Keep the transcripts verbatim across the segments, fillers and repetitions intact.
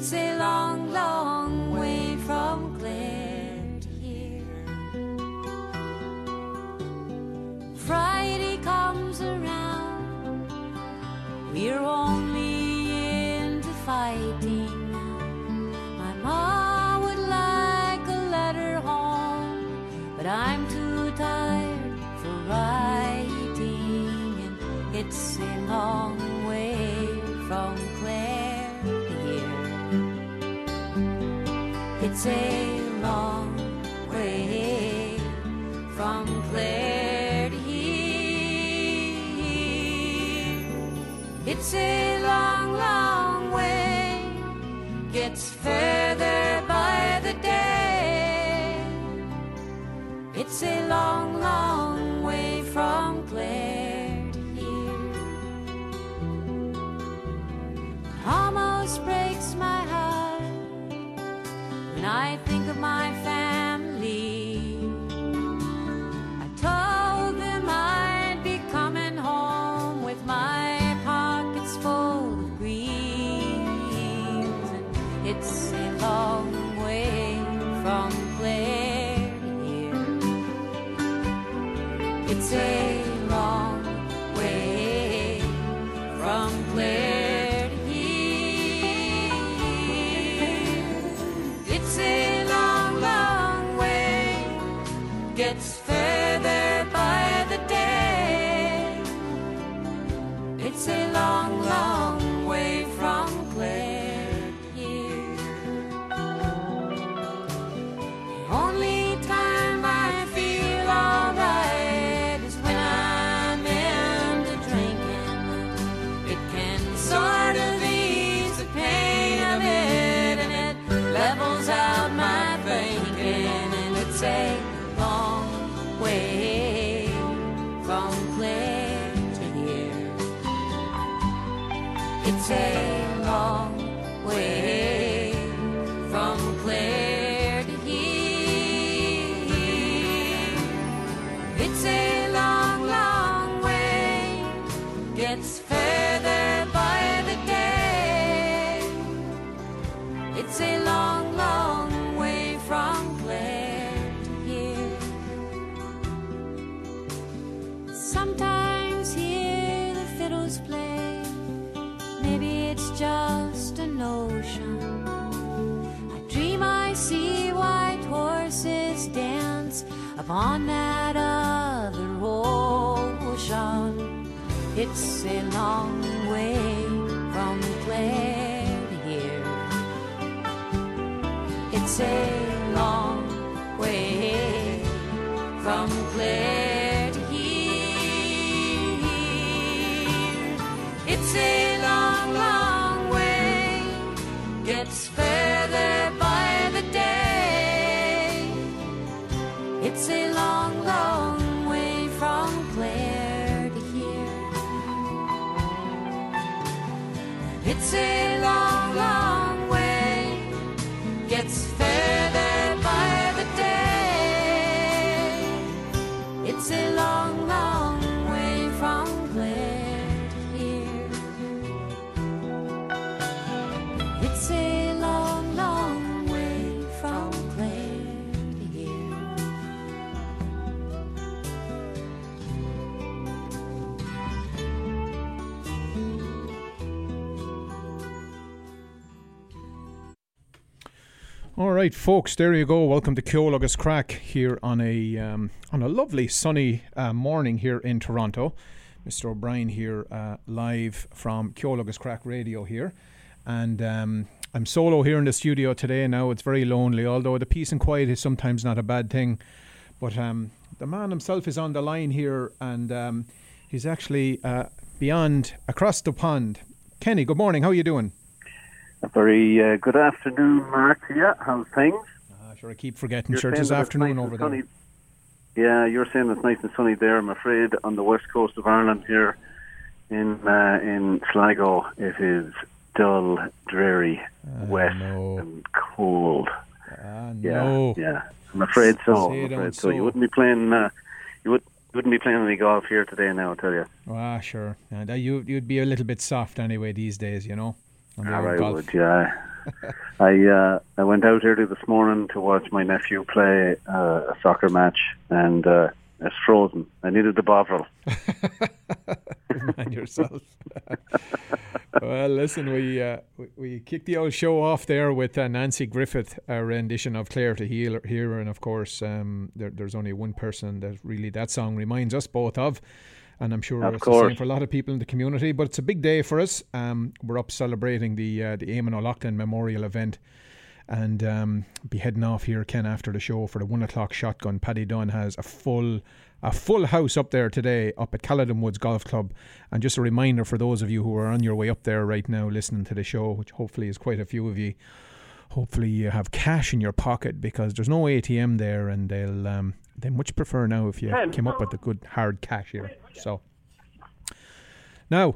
It's a long, long way from Glen to here. Friday comes around, we're only into fighting. My ma would like a letter home, but I'm too tired for writing, and it's a long way from Glen. It's a long way from Clare to here. It's a long, long way, gets further by the day. It's a long, long way from Clare to here. It almost breaks my heart when I think of my family. I told them I'd be coming home with my pockets full of greens, and it's a long way from Clare to here. It's a long way from Clare. Gets further by the day. It's a long, long way from Clare here. The only time I feel alright is when I'm into drinking. It can sort of ease the pain of it, and it levels out my thinking, and it's a it's a long way from Clare to here. It's a long, long way, gets further by the day. It's a long, long way from Clare to here. Sometimes hear the fiddles play, just a notion. I dream I see white horses dance upon that other ocean. It's a long way from Clare to here. It's a long way from Clare to here. It's a long, long It's further by the day. It's a long, long way from Clare to here. It's a long, long way. Gets further by the day. It's a long, long way from Clare. It's a long, long way from Clare to here. All right, folks, there you go. Welcome to Céilí agus Craic here on a um, on a lovely sunny uh, morning here in Toronto. Mister O'Brien here, uh, live from Céilí agus Craic Radio here. And um, I'm solo here in the studio today now. It's very lonely, although the peace and quiet is sometimes not a bad thing. But um, the man himself is on the line here, and um, he's actually uh, beyond, across the pond. Kenny, good morning. How are you doing? A very uh, good afternoon, Mark. Yeah, how's things? Uh, sure, I keep forgetting. You're sure, it's afternoon nice over there. Yeah, you're saying it's nice and sunny there, I'm afraid, on the west coast of Ireland here in, uh, in Sligo. It is dull, dreary, uh, wet, no. and cold. Uh, yeah, no. yeah. I'm afraid so. I'm afraid so. so. You wouldn't be playing. Uh, you would, wouldn't be playing any golf here today. Now, I tell you. Ah, sure. And uh, you you'd be a little bit soft anyway these days, you know. On the ah, I golf. would. Yeah. I uh, I went out early this morning to watch my nephew play uh, a soccer match, and uh, it's frozen. I needed the Bovril. Mind yourself. Well, listen, we uh, we, we kicked the old show off there with uh, Nancy Griffith, a rendition of Clare to Heal Here, and of course, um, there, there's only one person that really that song reminds us both of. And I'm sure of it's course. the same for a lot of people in the community. But it's a big day for us. Um, we're up celebrating the uh, the Eamon O'Loughlin Memorial Event. And um, be heading off here, Ken, after the show for the one o'clock shotgun. Paddy Dunn has a full a full house up there today, up at Caledon Woods Golf Club. And just a reminder for those of you who are on your way up there right now listening to the show, which hopefully is quite a few of you, hopefully you have cash in your pocket, because there's no A T M there, and they'll... Um, They much prefer now if you came up with a good hard cash here. So now,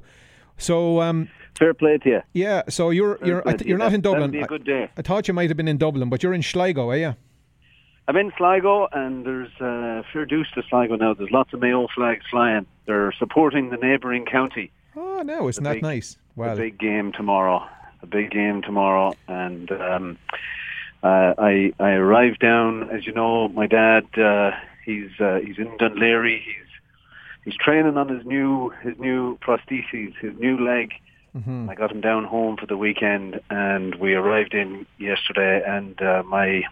so um, fair play to you. Yeah. So you're fair you're I th- you're not that, in Dublin. That'd be a good day. I, I thought you might have been in Dublin, but you're in Sligo, are you? I'm in Sligo, and there's uh, fair deuce to Sligo now. There's lots of Mayo flags flying. They're supporting the neighbouring county. Oh no, isn't that nice? Well, the big game tomorrow. The big game tomorrow, and. Um, Uh, I, I arrived down, as you know, my dad, uh, he's uh, he's in Dun Laoghaire. He's he's training on his new his new prosthesis, his new leg. Mm-hmm. I got him down home for the weekend, and we arrived in yesterday, and uh, my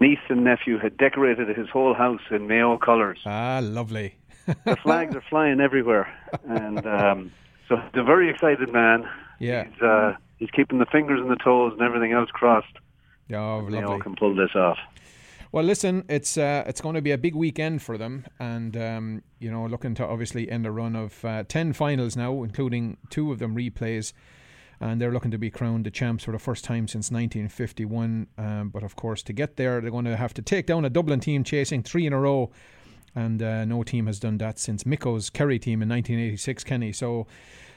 niece and nephew had decorated his whole house in Mayo colours. Ah, lovely. The flags are flying everywhere. And um, so he's a very excited man. Yeah. He's, uh, he's keeping the fingers and the toes and everything else crossed. Oh, lovely. They all can pull this off. Well, listen, it's uh, it's going to be a big weekend for them, and um, you know, looking to obviously end a run of uh, ten finals now, including two of them replays, and they're looking to be crowned the champs for the first time since nineteen fifty-one. Um, but of course, to get there, they're going to have to take down a Dublin team chasing three in a row, and uh, no team has done that since Micko's Kerry team in nineteen eighty-six, Kenny. So.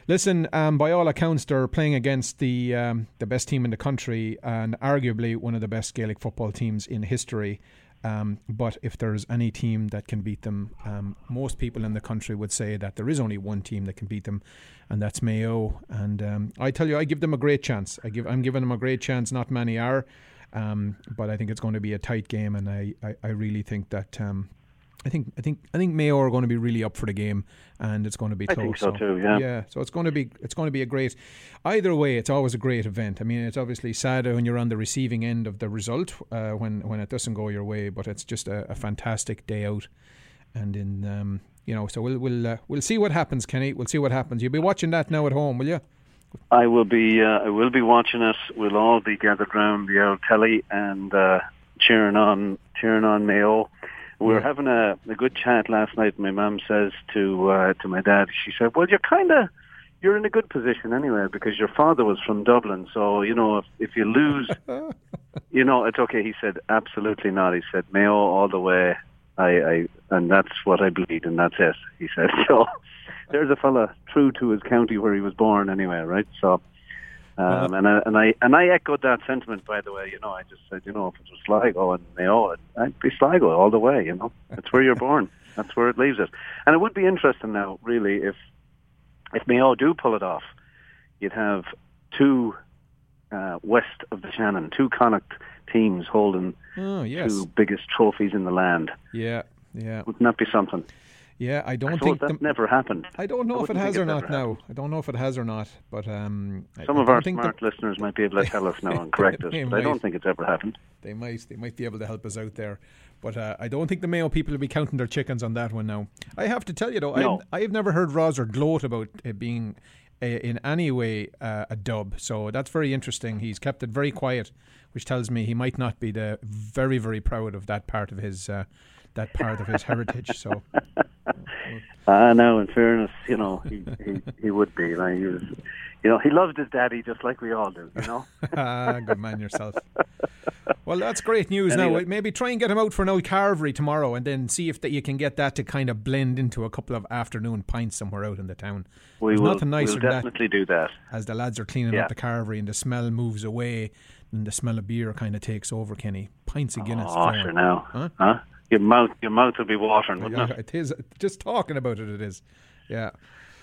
Listen, um, by all accounts, they're playing against the um, the best team in the country and arguably one of the best Gaelic football teams in history. Um, but if there's any team that can beat them, um, most people in the country would say that there is only one team that can beat them, and that's Mayo. And um, I tell you, I give them a great chance. I give, I'm giving them a great chance. Not many are, um, but I think it's going to be a tight game, and I, I, I really think that... Um, I think I think I think Mayo are going to be really up for the game, and it's going to be close. I think so, so too. Yeah. Yeah. So it's going to be it's going to be a great. Either way, it's always a great event. I mean, it's obviously sad when you're on the receiving end of the result uh, when when it doesn't go your way, but it's just a, a fantastic day out. And in um, you know, so we'll we'll uh, we'll see what happens, Kenny. We'll see what happens. You'll be watching that now at home, will you? I will be. Uh, I will be watching it. We'll all be gathered round the old telly and uh, cheering on cheering on Mayo. We were having a, a good chat last night. My mum says to uh, to my dad, she said, well, you're kind of, you're in a good position anyway, because your father was from Dublin. So, you know, if, if you lose, you know, it's okay. He said, absolutely not. He said, Mayo all the way. I, I And that's what I bleed, and that's it, he said. So there's a fella true to his county where he was born anyway, right? So... Um, and I and I and I echoed that sentiment. By the way, you know, I just said, you know, if it was Sligo and Mayo, I'd be Sligo all the way. You know, that's where you're born. That's where it leaves it. And it would be interesting now, really, if if Mayo do pull it off, you'd have two uh, west of the Shannon, two Connacht teams holding oh, yes. two biggest trophies in the land. Yeah, yeah. Wouldn't that be something? Yeah, I don't I think... that the, never happened. I don't know I if it has or not now. I don't know if it has or not, but... Um, Some I, of I our smart the, listeners might be able to tell us now and correct us, but might. I don't think it's ever happened. They might. They might be able to help us out there. But uh, I don't think the Mayo people will be counting their chickens on that one now. I have to tell you, though, no. I, I've never heard Roz or gloat about it being a, in any way uh, a dub, so that's very interesting. He's kept it very quiet, which tells me he might not be the very, very proud of that part of his... Uh, that part of his heritage, so... I uh, know, in fairness, you know, he, he, he would be. Like he was, you know, he loved his daddy just like we all do, you know? Ah, good man yourself. Well, that's great news anyway. Now. Maybe try and get him out for an old carvery tomorrow, and then see if that you can get that to kind of blend into a couple of afternoon pints somewhere out in the town. We There's will nothing nicer we'll definitely than that, do that. As the lads are cleaning yeah. up the carvery and the smell moves away and the smell of beer kind of takes over, Kenny. Pints of Guinness. Oh, sure now. Huh? Huh? Your mouth, your mouth will be watering, wouldn't it? It is. Just talking about it, it is. Yeah.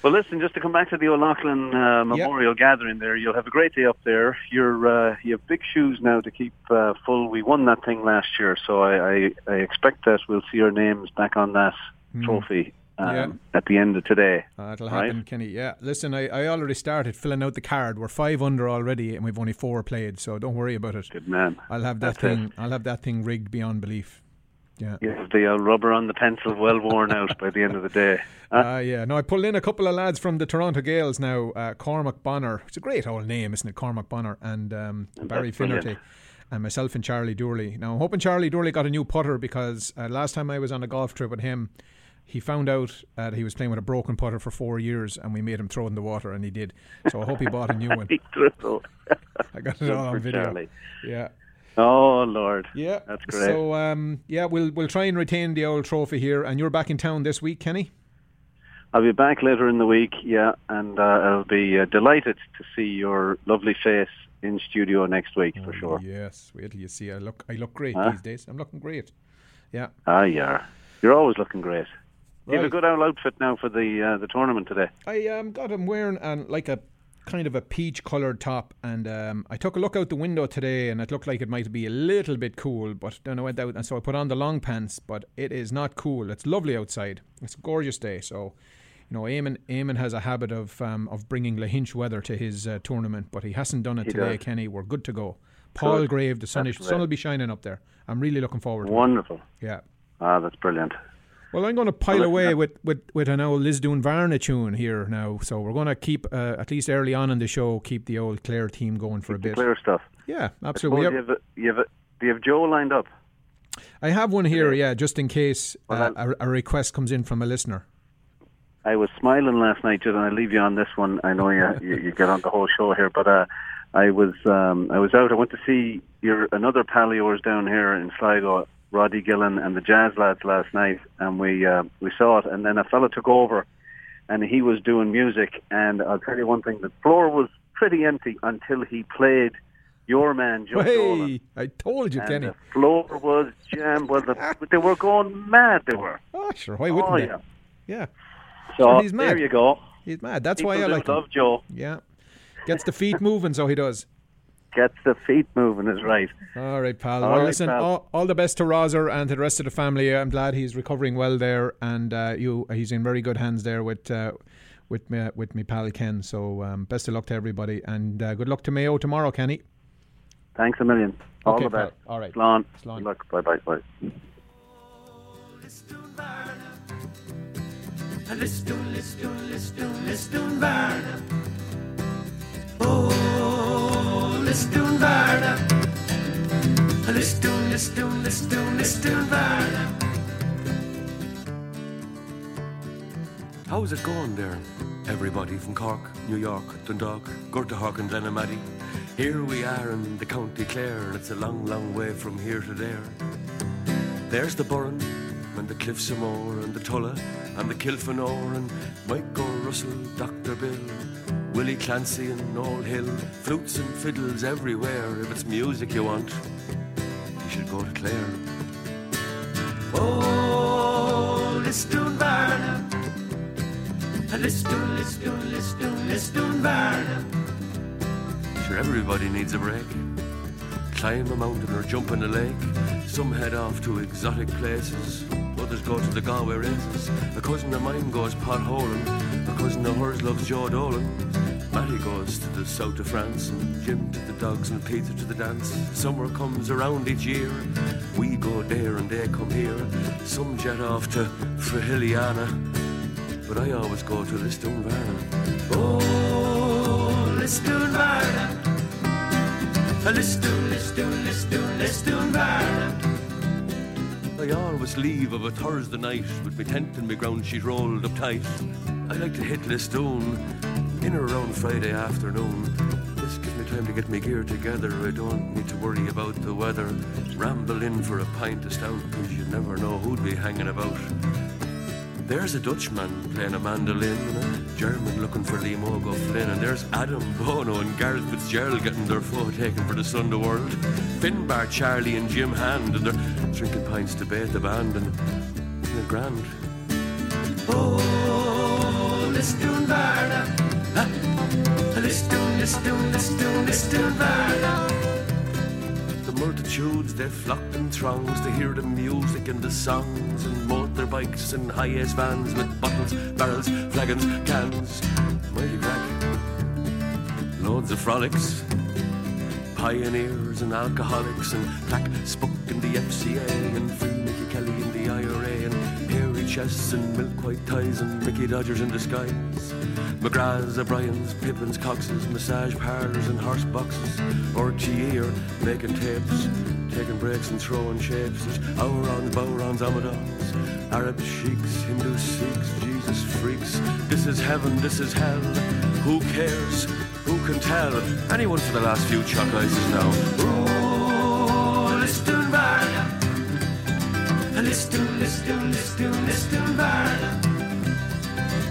Well, listen, just to come back to the O'Loughlin uh, Memorial yep. Gathering there, you'll have a great day up there. You're, uh, you have big shoes now to keep uh, full. We won that thing last year, so I, I, I expect that we'll see our names back on that mm. trophy um, yeah. at the end of today. Uh, it'll right? happen, Kenny. Yeah. Listen, I, I already started filling out the card. We're five under already, and we've only four played, so don't worry about it. Good man. I'll have that That's thing. It. I'll have that thing rigged beyond belief. Yeah, yeah, the uh, rubber on the pencil well worn out by the end of the day. Ah, uh, uh, yeah. Now I pulled in a couple of lads from the Toronto Gales now. Uh, Cormac Bonner, it's a great old name, isn't it? Cormac Bonner and, um, and Barry Finnerty, brilliant. And myself and Charlie Doorley. Now I'm hoping Charlie Doorley got a new putter because uh, last time I was on a golf trip with him, he found out uh, that he was playing with a broken putter for four years, and we made him throw it in the water, and he did. So I hope he bought a new one. He threw it. I got it all on video. Charlie. Yeah. Oh Lord! Yeah, that's great. So um, yeah, we'll we'll try and retain the old trophy here. And you're back in town this week, Kenny? I'll be back later in the week. Yeah, and uh, I'll be uh, delighted to see your lovely face in studio next week oh, for sure. Yes, wait till you see. I look I look great huh? these days. I'm looking great. Yeah. Ah, yeah. You're always looking great. Right. You have a good old outfit now for the uh, the tournament today. I um God, I'm wearing um, like a. kind of a peach coloured top, and um, I took a look out the window today and it looked like it might be a little bit cool, but then I went out and so I put on the long pants, but it is not cool. It's lovely outside. It's a gorgeous day. So, you know, Eamon, Eamon has a habit of um, of bringing Lahinch weather to his uh, tournament, but he hasn't done it he today, does. Kenny. We're good to go. Paul good. Grave, the sun, is, sun will be shining up there. I'm really looking forward to Wonderful. it. Wonderful. Yeah. Ah, that's brilliant. Well, I'm going to pile well, away with, with, with an old Lisdoonvarna tune here now. So we're going to keep, uh, at least early on in the show, keep the old Clare team going for a bit. Clare stuff. Yeah, absolutely. You have a, you have a, do you have Joe lined up? I have one here, yeah, just in case well, uh, a, a request comes in from a listener. I was smiling last night, and I'll leave you on this one. I know you you, you get on the whole show here, but uh, I was um, I was out. I went to see your another pal of yours down here in Sligo, Roddy Gillen and the Jazz lads last night, and we uh, we saw it, and then a fella took over and he was doing music, and I'll tell you one thing, the floor was pretty empty until he played your man Joe hey, Dolan. I told you, and Kenny, the floor was jammed. Well, the, they were going mad, they were. Oh sure, why wouldn't oh, they? Yeah, yeah. So well, he's mad. There you go, he's mad. That's People why I like love him. Joe. Yeah, gets the feet moving, so he does. Gets the feet moving is right. All right, pal. All well, right, listen, pal. All, all the best to Roser and to the rest of the family. I'm glad he's recovering well there, and uh, you, he's in very good hands there with uh, with me, with me pal Ken. So um, best of luck to everybody, and uh, good luck to Mayo tomorrow, Kenny. Thanks a million. All okay, the best. Pal. All right. Slán. Slán. Good luck. Bye bye bye. Lisdoon, Lisdoon, Lisdoon, Lisdoonvarna. Oh. Lisdoonvarna, Lisdoon, Lisdoon, Lisdoon, Lisdoonvarna. How's it going there? Everybody from Cork, New York, Dundalk, Gortahawk and Glenamady. Here we are in the County Clare, and it's a long, long way from here to there. There's the Burren, and the Cliffs of Moher, and the Tulla, and the Kilfenore, and Micko, Russell, Doctor Bill, Willie Clancy and Noel Hill, flutes and fiddles everywhere. If it's music you want, you should go to Clare. Oh, Lisdoonvarna, Lisdoon, Lisdoon, Lisdoon, Lisdoonvarna. Sure, everybody needs a break. Climb a mountain or jump in a lake. Some head off to exotic places. Others go to the Galway races. A cousin of mine goes potholing. A cousin of hers loves Joe Dolan. Matty goes to the south of France, and Jim to the dogs and Peter to the dance. Summer comes around each year, we go there and they come here. Some jet off to Frihiliana, but I always go to Lisdoonvarna. Oh, Lisdoonvarna, Lisdoon, Lisdoon, Lisdoon, Lisdoonvarna. I always leave of a Thursday night with my tent and my ground sheet rolled up tight. I like to hit Lisdoon in or around Friday afternoon. This gives me time to get my gear together. I don't need to worry about the weather. Ramble in for a pint of stout, because you never know who'd be hanging about. There's a Dutchman playing a mandolin, and a German looking for Liam O'Goflin, and there's Adam Bono and Gareth Fitzgerald getting their photo taken for the Sunday World. Finbar, Charlie and Jim Hand, and they're drinking pints to bait the band, and isn't it grand? Oh, Lisdoonvarna. Lisdoon, Lisdoon, Lisdoon, Lisdoonvarna. The multitudes, they flocked in throngs to hear the music and the songs, and motorbikes and high-ace vans with bottles, barrels, flagons, cans. Mighty crack. Loads of frolics. Pioneers and alcoholics and Black Spook in the F C A and Free Mickey Kelly in the I R A and hairy chests and milk-white ties and Mickey Dodgers in disguise. McGraths, O'Brien's, Pippins, Coxes, massage parlours and horse boxes. R T E or making tapes, taking breaks and throwing shapes. There's Aurons, Bowrons, Amadons, Arab sheiks, Hindu Sikhs, Jesus freaks. This is heaven, this is hell. Who cares? Who can tell? Anyone for the last few chuck ices now. Oh, Lisdoonvarna. Lisdoon, Lisdoon, Lisdoon, Lisdoonvarna.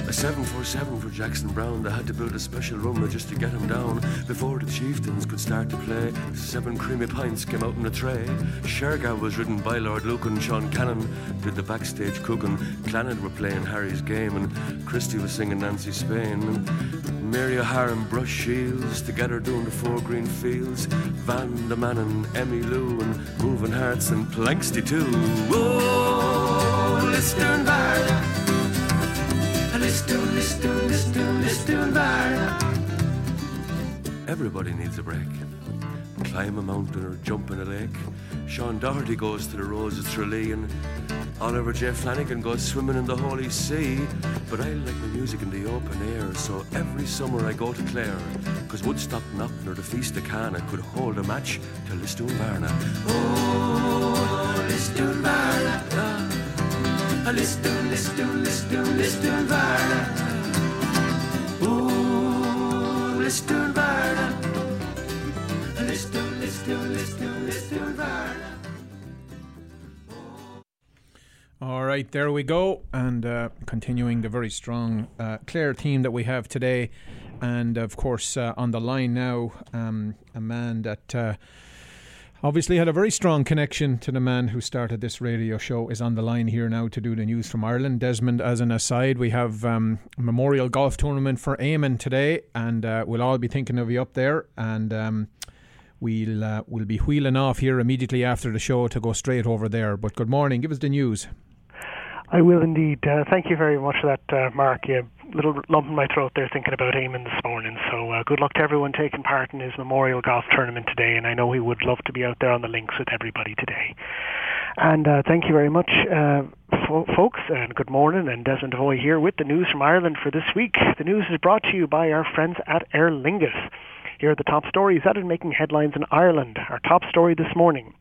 A seven forty-seven for Jackson Brown. They had to build a special room just to get him down. Before the chieftains could start to play, seven creamy pints came out in a tray. Shergar was ridden by Lord Luke and Sean Cannon did the backstage cooking. Clannad were playing Harry's Game and Christie was singing Nancy Spain. And Mary O'Hara and Brush Shields together doing the four green fields. Van the Man and Emmy Lou and Moving Hearts and Planksty too. Oh, Lisdoonvarna. Lisdoon, Lisdoon, Lisdoon, Lisdoonvarna. Everybody needs a break. Climb a mountain or jump in a lake. Sean Doherty goes to the Roses Tralee and Oliver J. Flanagan goes swimming in the Holy Sea. But I like my music in the open air, so every summer I go to Clare, because Woodstock Knockner, the Feast of Cana, could hold a match to Lisdoonvarna. Oh, Lisdoonvarna. Oh, Lisdoon, Lisdoon, Lisdoon, Lisdoonvarna. Oh, Lisdoonvarna. Lisdoon, Lisdoon, Lisdoon, Lisdoonvarna. All right, there we go, and uh, continuing the very strong uh, Clare team that we have today, and of course uh, on the line now, um, a man that uh, obviously had a very strong connection to the man who started this radio show is on the line here now to do the news from Ireland. Desmond, as an aside, we have um, a memorial golf tournament for Eamon today, and uh, we'll all be thinking of you up there, and um, we'll uh, we'll be wheeling off here immediately after the show to go straight over there. But good morning, give us the news. I will indeed. Uh, thank you very much for that, uh, Mark. Yeah, little lump in my throat there thinking about Eamon this morning. So uh, good luck to everyone taking part in his memorial golf tournament today. And I know he would love to be out there on the links with everybody today. And uh, thank you very much, uh, fo- folks, and good morning. And Desmond Devoy here with the news from Ireland for this week. The news is brought to you by our friends at Aer Lingus. Here are the top stories that are making headlines in Ireland. Our top story this morning.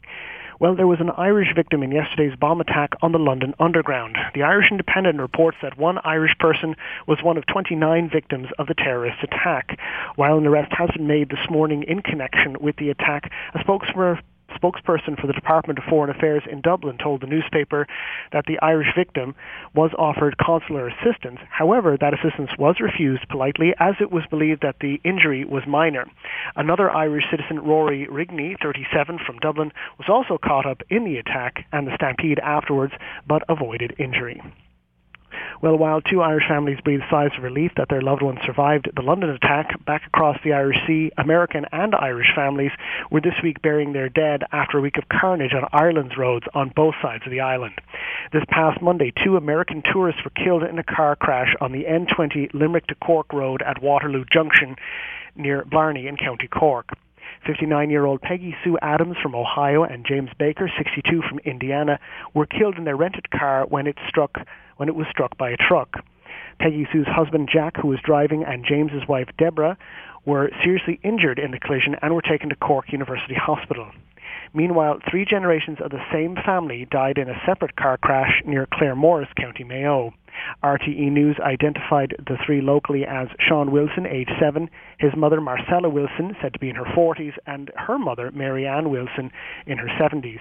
Well, there was an Irish victim in yesterday's bomb attack on the London Underground. The Irish Independent reports that one Irish person was one of twenty-nine victims of the terrorist attack. While an arrest has been made this morning in connection with the attack, a spokesman spokesperson for the Department of Foreign Affairs in Dublin told the newspaper that the Irish victim was offered consular assistance. However, that assistance was refused politely as it was believed that the injury was minor. Another Irish citizen, Rory Rigney, thirty-seven, from Dublin, was also caught up in the attack and the stampede afterwards, but avoided injury. Well, while two Irish families breathed sighs of relief that their loved ones survived the London attack, back across the Irish Sea, American and Irish families were this week burying their dead after a week of carnage on Ireland's roads on both sides of the island. This past Monday, two American tourists were killed in a car crash on the N twenty Limerick to Cork Road at Waterloo Junction near Blarney in County Cork. fifty-nine-year-old Peggy Sue Adams from Ohio and James Baker, sixty-two, from Indiana, were killed in their rented car when it struck when it was struck by a truck. Peggy Sue's husband Jack, who was driving, and James's wife Deborah were seriously injured in the collision and were taken to Cork University Hospital. Meanwhile, three generations of the same family died in a separate car crash near Claremorris, County Mayo. R T E News identified the three locally as Sean Wilson, age seven, his mother Marcella Wilson, said to be in her forties, and her mother Mary Ann Wilson, in her seventies.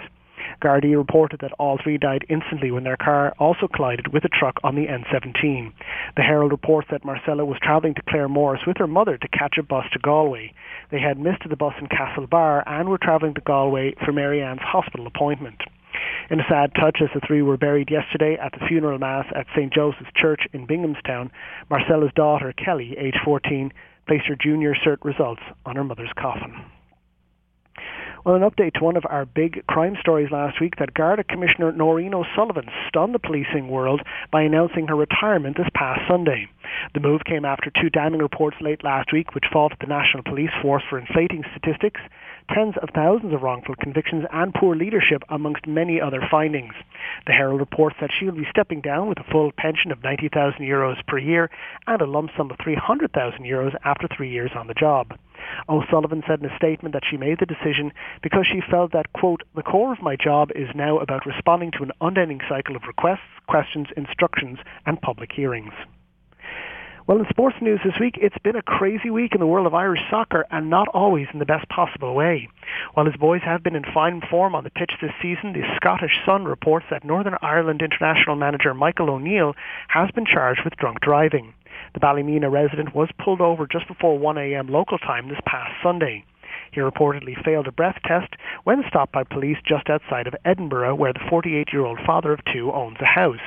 Gardaí reported that all three died instantly when their car also collided with a truck on the N seventeen. The Herald reports that Marcella was travelling to Claremorris with her mother to catch a bus to Galway. They had missed the bus in Castlebar and were travelling to Galway for Mary Ann's hospital appointment. In a sad touch, as the three were buried yesterday at the funeral mass at Saint Joseph's Church in Binghamstown, Marcella's daughter, Kelly, aged fourteen, placed her junior cert results on her mother's coffin. Well, an update to one of our big crime stories last week, that Garda Commissioner Noreen O'Sullivan stunned the policing world by announcing her retirement this past Sunday. The move came after two damning reports late last week which faulted the National Police Force for inflating statistics, tens of thousands of wrongful convictions and poor leadership, amongst many other findings. The Herald reports that she will be stepping down with a full pension of ninety thousand euros per year and a lump sum of three hundred thousand euros after three years on the job. O'Sullivan said in a statement that she made the decision because she felt that, quote, the core of my job is now about responding to an unending cycle of requests, questions, instructions, and public hearings. Well, in sports news this week, it's been a crazy week in the world of Irish soccer, and not always in the best possible way. While his boys have been in fine form on the pitch this season, the Scottish Sun reports that Northern Ireland international manager Michael O'Neill has been charged with drunk driving. The Ballymena resident was pulled over just before one a.m. local time this past Sunday. He reportedly failed a breath test when stopped by police just outside of Edinburgh, where the forty-eight-year-old father of two owns a house.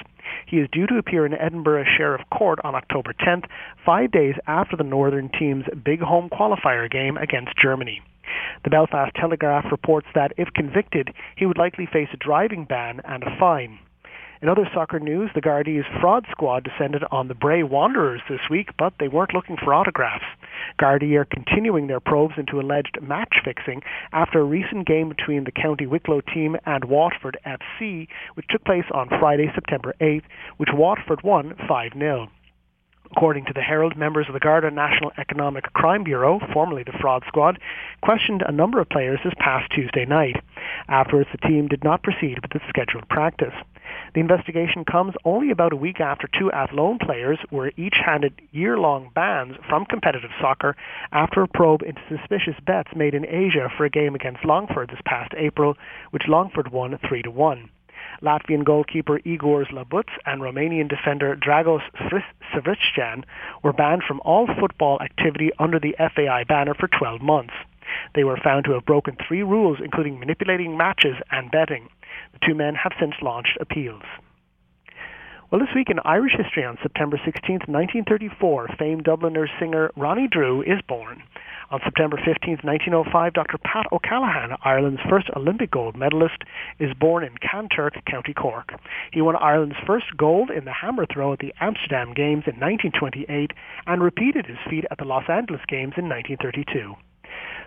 He is due to appear in Edinburgh Sheriff Court on October tenth, five days after the Northern team's big home qualifier game against Germany. The Belfast Telegraph reports that, if convicted, he would likely face a driving ban and a fine. In other soccer news, the Gardaí fraud squad descended on the Bray Wanderers this week, but they weren't looking for autographs. Gardaí are continuing their probes into alleged match-fixing after a recent game between the County Wicklow team and Watford F C, which took place on Friday, September eighth, which Watford won five nil. According to the Herald, members of the Garda National Economic Crime Bureau, formerly the Fraud Squad, questioned a number of players this past Tuesday night. Afterwards, the team did not proceed with its scheduled practice. The investigation comes only about a week after two Athlone players were each handed year-long bans from competitive soccer after a probe into suspicious bets made in Asia for a game against Longford this past April, which Longford won three to one. Latvian goalkeeper Igor Zlabuts and Romanian defender Dragos Srivicjan were banned from all football activity under the F A I banner for twelve months. They were found to have broken three rules, including manipulating matches and betting. The two men have since launched appeals. Well, this week in Irish history, on September sixteenth, nineteen thirty-four, famed Dubliner singer Ronnie Drew is born. On September fifteenth, nineteen oh five, Doctor Pat O'Callaghan, Ireland's first Olympic gold medalist, is born in Kanturk, County Cork. He won Ireland's first gold in the hammer throw at the Amsterdam Games in nineteen twenty-eight and repeated his feat at the Los Angeles Games in nineteen thirty-two.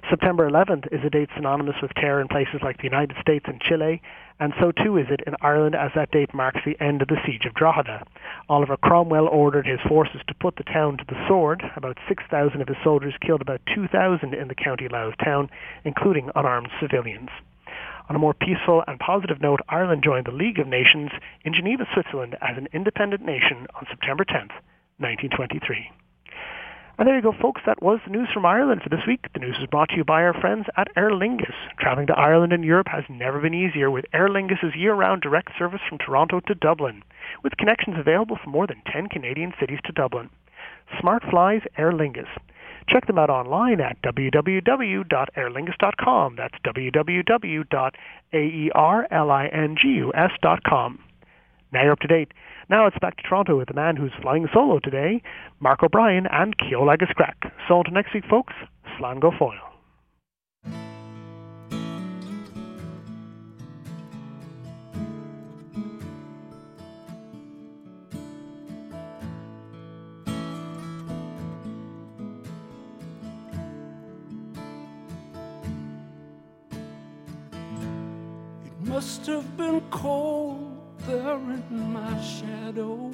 September eleventh is a date synonymous with terror in places like the United States and Chile, and so too is it in Ireland, as that date marks the end of the Siege of Drogheda. Oliver Cromwell ordered his forces to put the town to the sword. About six thousand of his soldiers killed about two thousand in the County Louth town, including unarmed civilians. On a more peaceful and positive note, Ireland joined the League of Nations in Geneva, Switzerland as an independent nation on September tenth, nineteen twenty-three. And there you go, folks. That was the news from Ireland for this week. The news is brought to you by our friends at Aer Lingus. Traveling to Ireland and Europe has never been easier with Aer Lingus' year-round direct service from Toronto to Dublin, with connections available from more than ten Canadian cities to Dublin. Smart flies Aer Lingus. Check them out online at w w w dot aer lingus dot com. That's w w w dot aer lingus dot com. Now you're up to date. Now it's back to Toronto with the man who's flying solo today, Mark O'Brien and Céilí agus Craic. So until next week, folks, slán go foil. It must have been cold there in my shadow,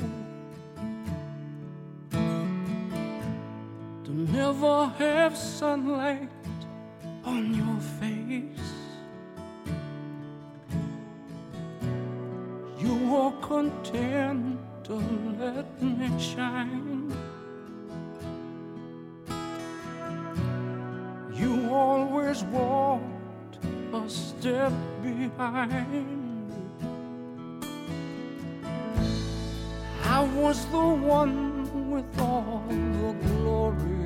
to never have sunlight on your face. You were content to let me shine. You always walked a step behind. I was the one with all the glory.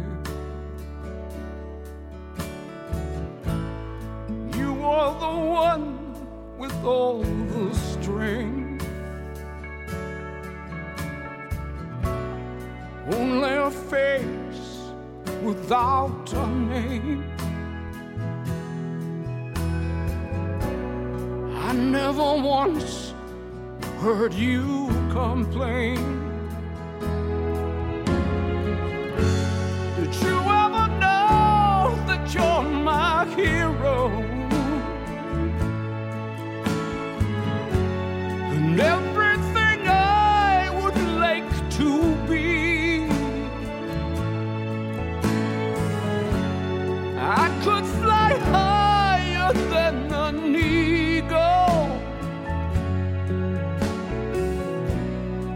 You are the one with all the thing. Only a face without a name. I never once heard you complain. Did you ever know that you're my hero? And everything I would like to be, I could fly higher than an eagle.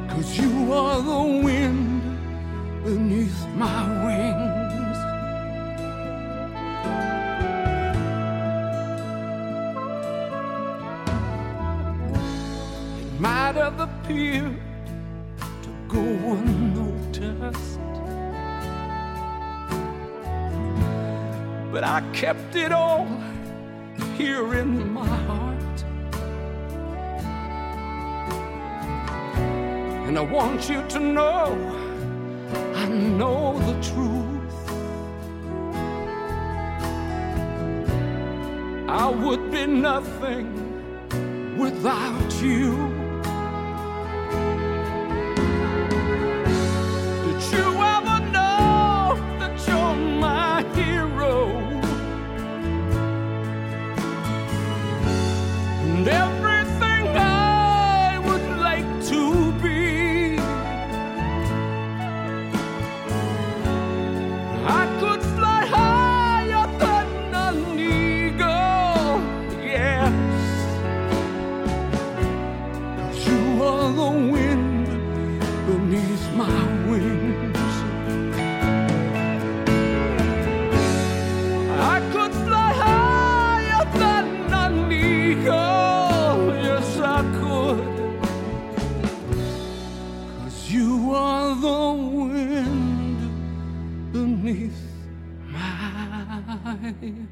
Cause you are the wind beneath my wings. It might have appeared to go unnoticed, but I kept it all here in my heart. And I want you to know, I know the truth. I would be nothing without you. Did you ever know that you're my hero? And everything I would like to be, I could fly higher than an eagle, yes. 'Cause you are the wind beneath my wings. I could fly higher than an eagle, yes I could. 'Cause you are the wind beneath my wings.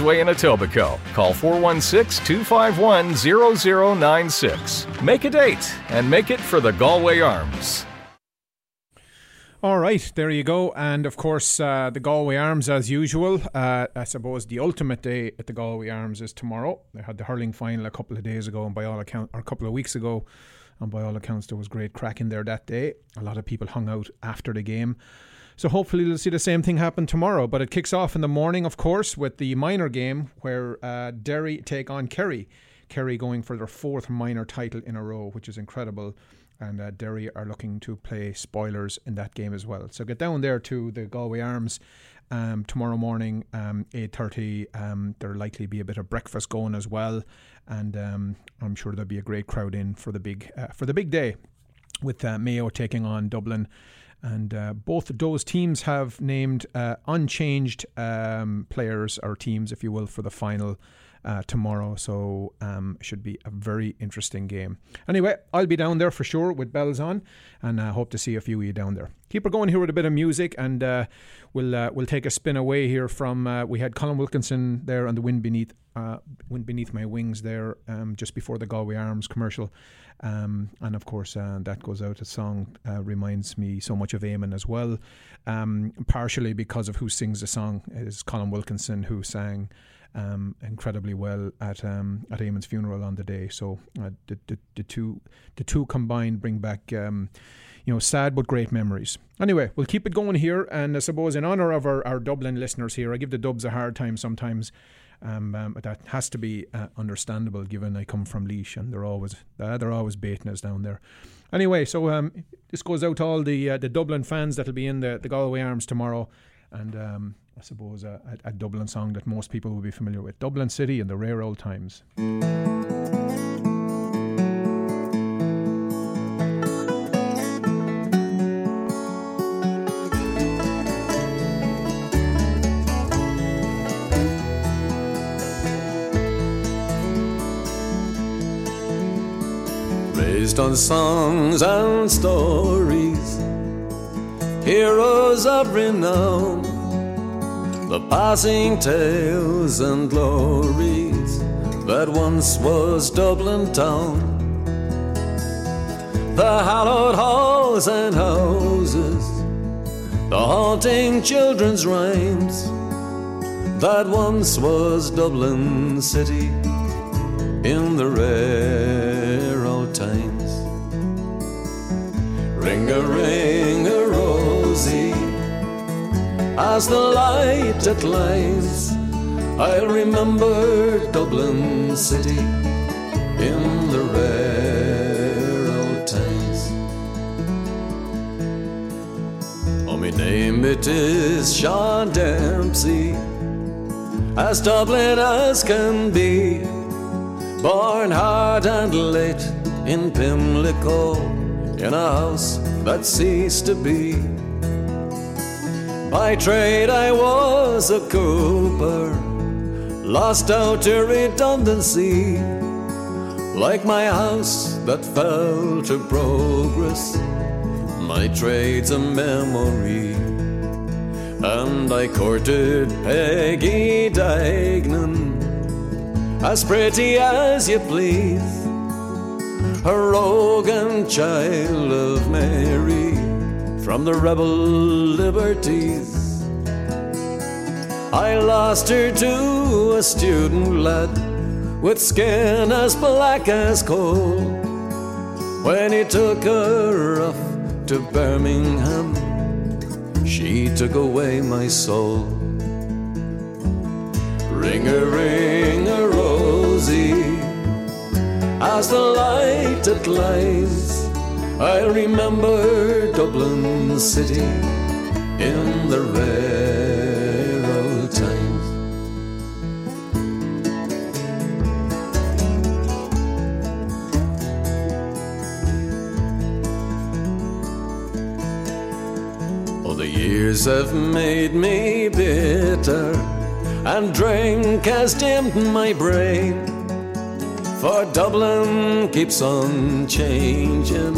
Way in Etobicoke. Call four one six, two five one, zero zero nine six. Make a date and make it for the Galway Arms. All right, there you go. And of course, uh, the Galway Arms, as usual. Uh, I suppose the ultimate day at the Galway Arms is tomorrow. They had the hurling final a couple of days ago, and by all accounts, or a couple of weeks ago, and by all accounts, there was great crack in there that day. A lot of people hung out after the game. So hopefully we'll see the same thing happen tomorrow. But it kicks off in the morning, of course, with the minor game where uh, Derry take on Kerry. Kerry going for their fourth minor title in a row, which is incredible. And uh, Derry are looking to play spoilers in that game as well. So get down there to the Galway Arms um, tomorrow morning, um, eight thirty. Um, there'll likely be a bit of breakfast going as well. And um, I'm sure there'll be a great crowd in for the big, uh, for the big day with uh, Mayo taking on Dublin. And uh, both those teams have named uh, unchanged um, players or teams, if you will, for the final uh, tomorrow. So it um, should be a very interesting game. Anyway, I'll be down there for sure with bells on, and I hope to see a few of you down there. Keep her going here with a bit of music, and uh, we'll uh, we'll take a spin away here from... Uh, we had Colin Wilkinson there on the Wind Beneath uh, Wind Beneath My Wings there um, just before the Galway Arms commercial. Um, and of course, uh, that goes out. A song uh, reminds me so much of Eamon as well, um, partially because of who sings the song. It is Colin Wilkinson who sang um, incredibly well at um, at Eamon's funeral on the day. So uh, the, the the two the two combined bring back um, you know sad but great memories. Anyway, we'll keep it going here, and I suppose in honour of our, our Dublin listeners here, I give the Dubs a hard time sometimes. Um, um, that has to be uh, understandable, given I come from Laois and they're always uh, they're always baiting us down there. Anyway, so um, this goes out to all the uh, the Dublin fans that'll be in the, the Galway Arms tomorrow, and um, I suppose a, a Dublin song that most people will be familiar with, Dublin City in the Rare Old Times. On songs and stories, heroes of renown, the passing tales and glories that once was Dublin town. The hallowed halls and houses, the haunting children's rhymes that once was Dublin city in the rare old times. Ring a ring a rosy, as the light it lies, I'll remember Dublin city in the rare old times. Oh, my name it is Sean Dempsey, as Dublin as can be, born hard and late in Pimlico, in a house that ceased to be. By trade I was a cooper, lost out to redundancy, like my house that fell to progress. My trade's a memory, and I courted Peggy Dignan, as pretty as you please, a rogue and child of Mary from the rebel liberties. I lost her to a student lad with skin as black as coal, when he took her off to Birmingham, she took away my soul. Ring a ring a rosy, as the light it lies, I'll remember Dublin city in the rare old times. Oh, the years have made me bitter, and drink has dimmed my brain, for Dublin keeps on changing,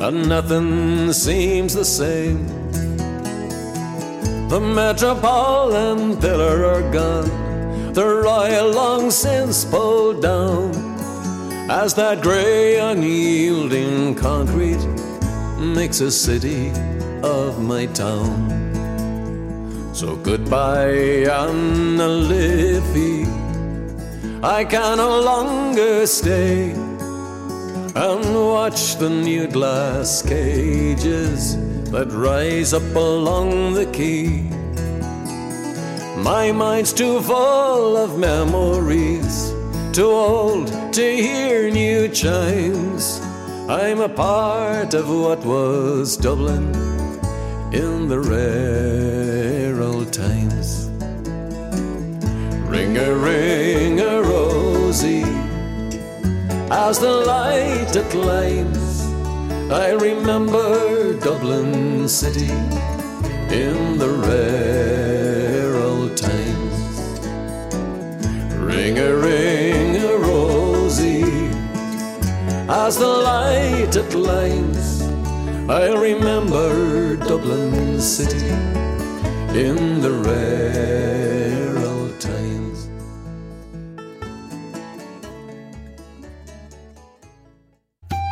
and nothing seems the same. The metropolitan pillar are gone, the royal long since pulled down, as that grey unyielding concrete makes a city of my town. So goodbye, Anna Liffey, I can no longer stay and watch the new glass cages that rise up along the quay. My mind's too full of memories, too old to hear new chimes. I'm a part of what was Dublin in the rare old times. Ring a ring a rosy, as the light it lies, I remember Dublin city in the rare old times. Ring a ring a rosy, as the light it lies, I remember Dublin city in the rare.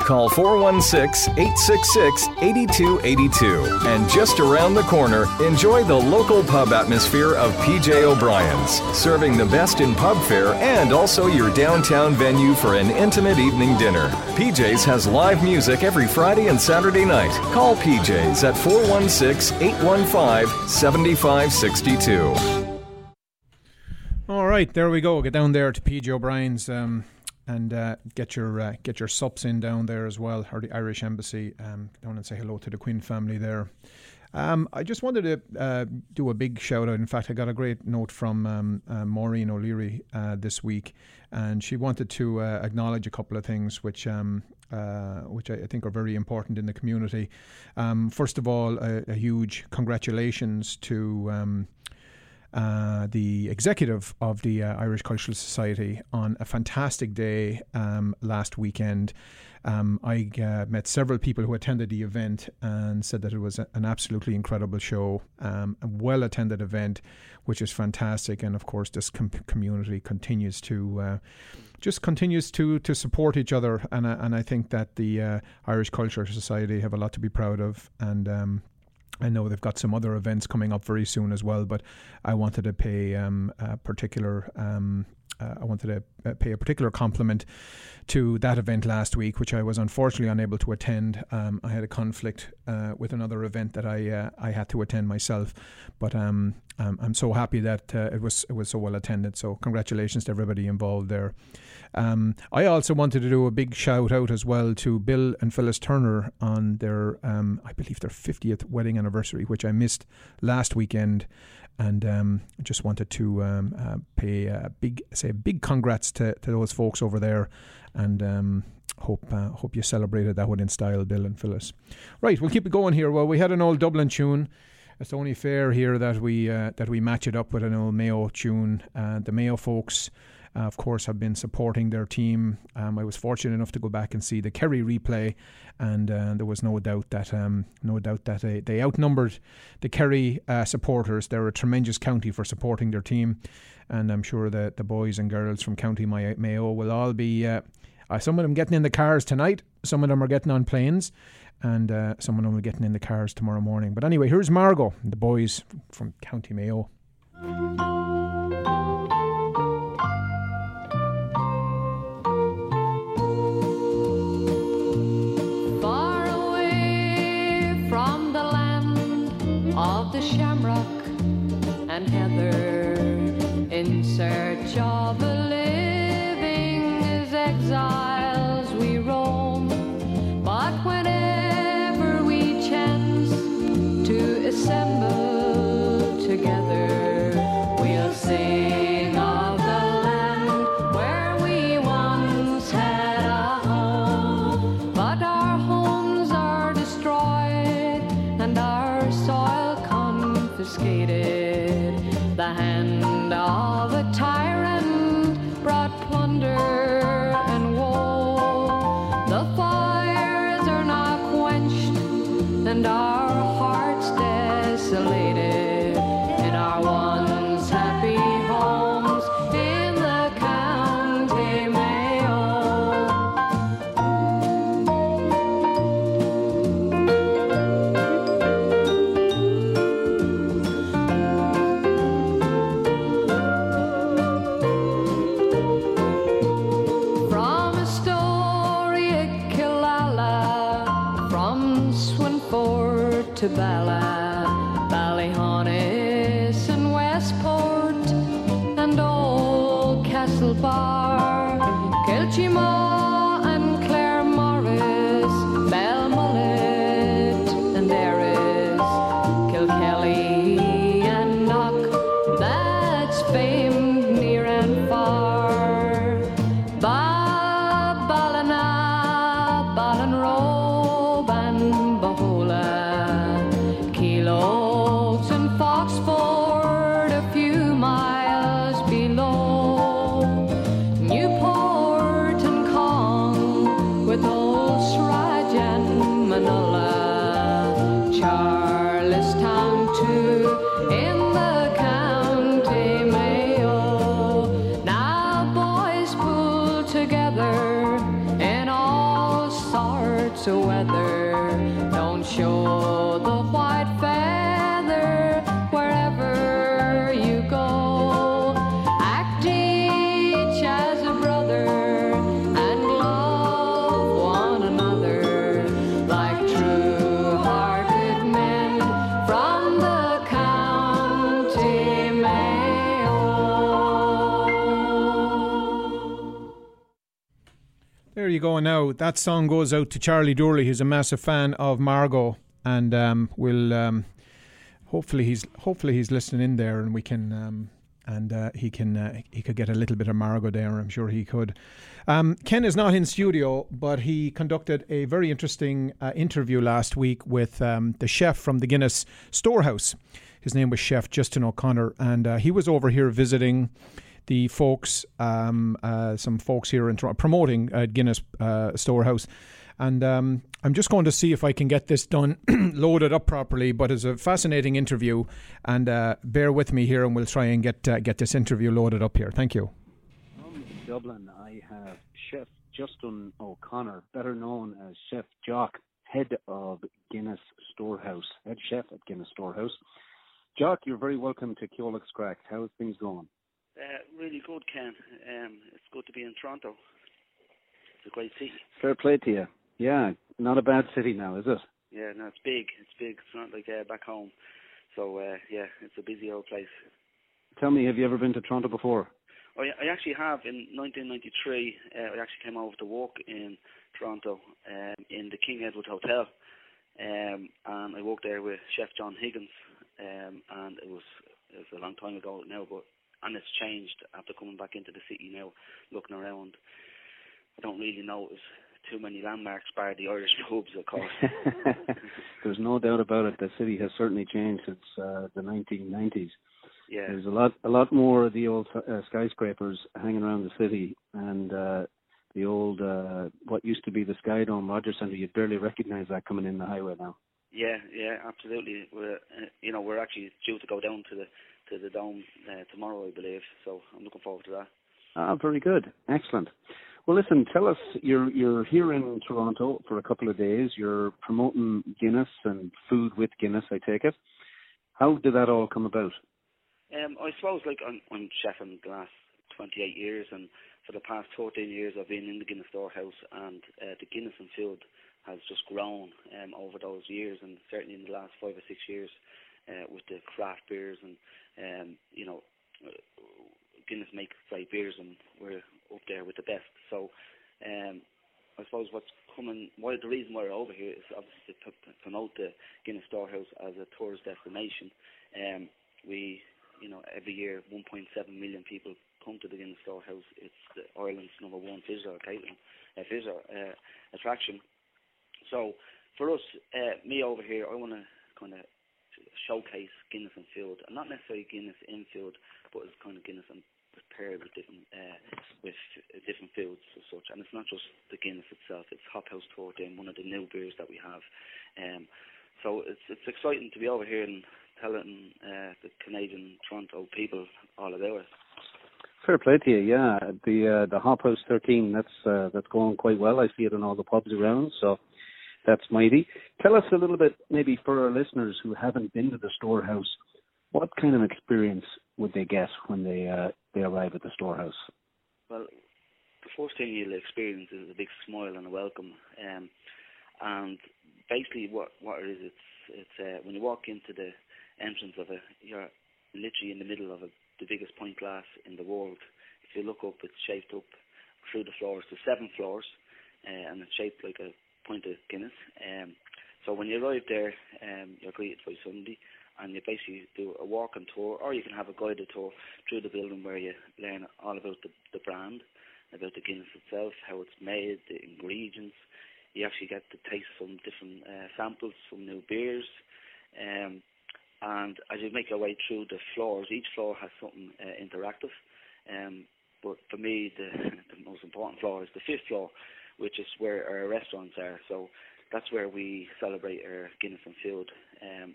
Call four one six, eight six six, eight two eight two. And just around the corner, enjoy the local pub atmosphere of P J O'Brien's, serving the best in pub fare and also your downtown venue for an intimate evening dinner. P J's has live music every Friday and Saturday night. Call P J's at four one six, eight one five, seven five six two. All right, there we go. Get down there to P J O'Brien's. Um, And uh, get your uh, get your sups in down there as well, or the Irish Embassy. Um, down and say hello to the Quinn family there. Um, I just wanted to uh, do a big shout out. In fact, I got a great note from um, uh, Maureen O'Leary uh, this week, and she wanted to uh, acknowledge a couple of things which um, uh, which I, I think are very important in the community. Um, first of all, a, a huge congratulations to. Um, Uh, the executive of the uh, Irish Cultural Society on a fantastic day um, last weekend. Um, I uh, met several people who attended the event and said that it was a, an absolutely incredible show, um, a well-attended event, which is fantastic. And of course, this com- community continues to uh, just continues to to support each other. And, uh, and I think that the uh, Irish Cultural Society have a lot to be proud of. And um I know they've got some other events coming up very soon as well, but I wanted to pay um, a particular um, uh, I wanted to pay a particular compliment to that event last week, which I was unfortunately unable to attend. Um, I had a conflict uh, with another event that I uh, I had to attend myself, but um, um, I'm so happy that uh, it was it was so well attended. So congratulations to everybody involved there. Um, I also wanted to do a big shout out as well to Bill and Phyllis Turner on their, um, I believe, their fiftieth wedding anniversary, which I missed last weekend, and um, just wanted to um, uh, pay a big, say, a big congrats to, to those folks over there, and um, hope uh, hope you celebrated that one in style, Bill and Phyllis. Right, we'll keep it going here. Well, we had an old Dublin tune. It's only fair here that we uh, that we match it up with an old Mayo tune. Uh, the Mayo folks. Uh, of course, have been supporting their team. Um, I was fortunate enough to go back and see the Kerry replay, and uh, there was no doubt that um, no doubt that they, they outnumbered the Kerry uh, supporters. They're a tremendous county for supporting their team, and I'm sure that the boys and girls from County Mayo will all be. Uh, uh, some of them getting in the cars tonight. Some of them are getting on planes, and uh, some of them are getting in the cars tomorrow morning. But anyway, here's Margot, the boys from County Mayo. Of the shamrock and heather, in search of the living, as exiles we roam. But whenever we chance to assemble together, we'll sing of the land where we once had a home. But our homes are destroyed and our soil confiscated. The hand of a tyrant brought plunder and woe. The fires are not quenched and our hearts desolated in our once happy homes in the County Mayo. To Bala, Ballyhonus and Westport and Old Castlebar, Kilchima and Claremorris, Belmullet and Erris, Kilkelly and Knock, that's famed near and far. Ba Ballina, Ballinrobe and Behola, loaves and foxford to weather. Don't show the white feather wherever you go. Act each as a brother and love one another like true-hearted men from the county Mayo. There you go now. That song goes out to Charlie Doorley, who's a massive fan of Margot. And um, we'll um, hopefully he's hopefully he's listening in there, and we can um, and uh, he can uh, he could get a little bit of Margot there. I'm sure he could. Um, Ken is not in studio, but he conducted a very interesting uh, interview last week with um, the chef from the Guinness Storehouse. His name was Chef Justin O'Connor, and uh, he was over here visiting the folks, um, uh, some folks here in Toronto promoting uh, Guinness uh, Storehouse. And um, I'm just going to see if I can get this done, loaded up properly. But it's a fascinating interview, and uh, bear with me here, and we'll try and get uh, get this interview loaded up here. Thank you. From Dublin, I have Chef Justin O'Connor, better known as Chef Jock, head of Guinness Storehouse, head chef at Guinness Storehouse. Jock, you're very welcome to Céilí agus Craic. How are things going? Uh, really good, Ken. Um, it's good to be in Toronto. It's a great city. Fair play to you. Yeah, not a bad city now, is it? Yeah, no, it's big. It's big. It's not like uh, back home. So, uh, yeah, it's a busy old place. Tell me, have you ever been to Toronto before? Oh, yeah, I actually have. In nineteen ninety-three, uh, I actually came over to work in Toronto um, in the King Edward Hotel. Um, and I worked there with Chef John Higgins. Um, and it was, it was a long time ago now, but and it's changed after coming back into the city now, looking around. I don't really notice too many landmarks bar the Irish pubs, of course. There's no doubt about it. The city has certainly changed since uh, the nineteen nineties. Yeah. There's a lot a lot more of the old uh, skyscrapers hanging around the city, and uh, the old, uh, what used to be the Sky Dome Rogers Centre, you'd barely recognise that coming in the highway now. Yeah, yeah, absolutely. We're, uh, you know, we're actually due to go down to the to the Dome uh, tomorrow, I believe, so I'm looking forward to that. Ah, very good. Excellent. Well, listen, tell us, you're you're here in Toronto for a couple of days. You're promoting Guinness and food with Guinness, I take it. How did that all come about? Um, I suppose, like, I'm, I'm chefing the last twenty-eight years, and for the past fourteen years I've been in the Guinness Storehouse, and uh, the Guinness and food has just grown um, over those years, and certainly in the last five or six years uh, with the craft beers and, um, you know, Guinness makes great beers, and we're up there with the best. So, um, I suppose what's coming, why the reason why we're over here is obviously to p- promote the Guinness Storehouse as a tourist destination. Um, we, you know, every year one point seven million people come to the Guinness Storehouse. It's the Ireland's number one visitor, Caitlin, uh, visitor uh, attraction. So, for us, uh, me over here, I want to kind of showcase Guinness and field, and not necessarily Guinness in field, but it's kind of Guinness and paired with different uh, with different fields as such. And it's not just the Guinness itself, it's Hop House fourteen, one of the new beers that we have. Um, so it's it's exciting to be over here and telling uh, the Canadian Toronto people all about it. Fair play to you, yeah. The uh, the Hop House thirteen, that's uh, that's going quite well. I see it in all the pubs around, so that's mighty. Tell us a little bit, maybe for our listeners who haven't been to the Storehouse, what kind of experience would they get when they uh, they arrive at the Storehouse? Well, the first thing you'll experience is a big smile and a welcome. Um, and basically what, what it is, it's, it's uh, when you walk into the entrance of it, you're literally in the middle of a, the biggest pint glass in the world. If you look up, it's shaped up through the floors to seven floors, uh, and it's shaped like a pint of Guinness. Um, so when you arrive there, um, you're greeted by somebody, and you basically do a walk and tour, or you can have a guided tour through the building where you learn all about the, the brand, about the Guinness itself, how it's made, the ingredients. You actually get to taste some different uh, samples, some new beers. Um, and as you make your way through the floors, each floor has something uh, interactive. Um, but for me, the, the most important floor is the fifth floor, which is where our restaurants are. So that's where we celebrate our Guinness and food. Um,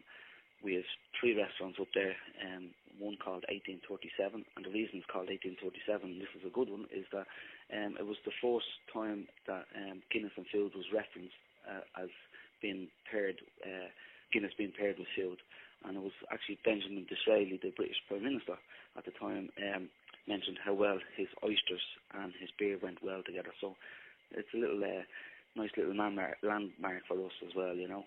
We have three restaurants up there, um, one called eighteen thirty-seven, and the reason it's called eighteen thirty-seven, this is a good one, is that um, it was the first time that um, Guinness and and food was referenced uh, as being paired, uh, Guinness being paired with food. And it was actually Benjamin Disraeli, the British Prime Minister at the time, um, mentioned how well his oysters and his beer went well together. So it's a little uh, nice little landmark, landmark for us as well, you know.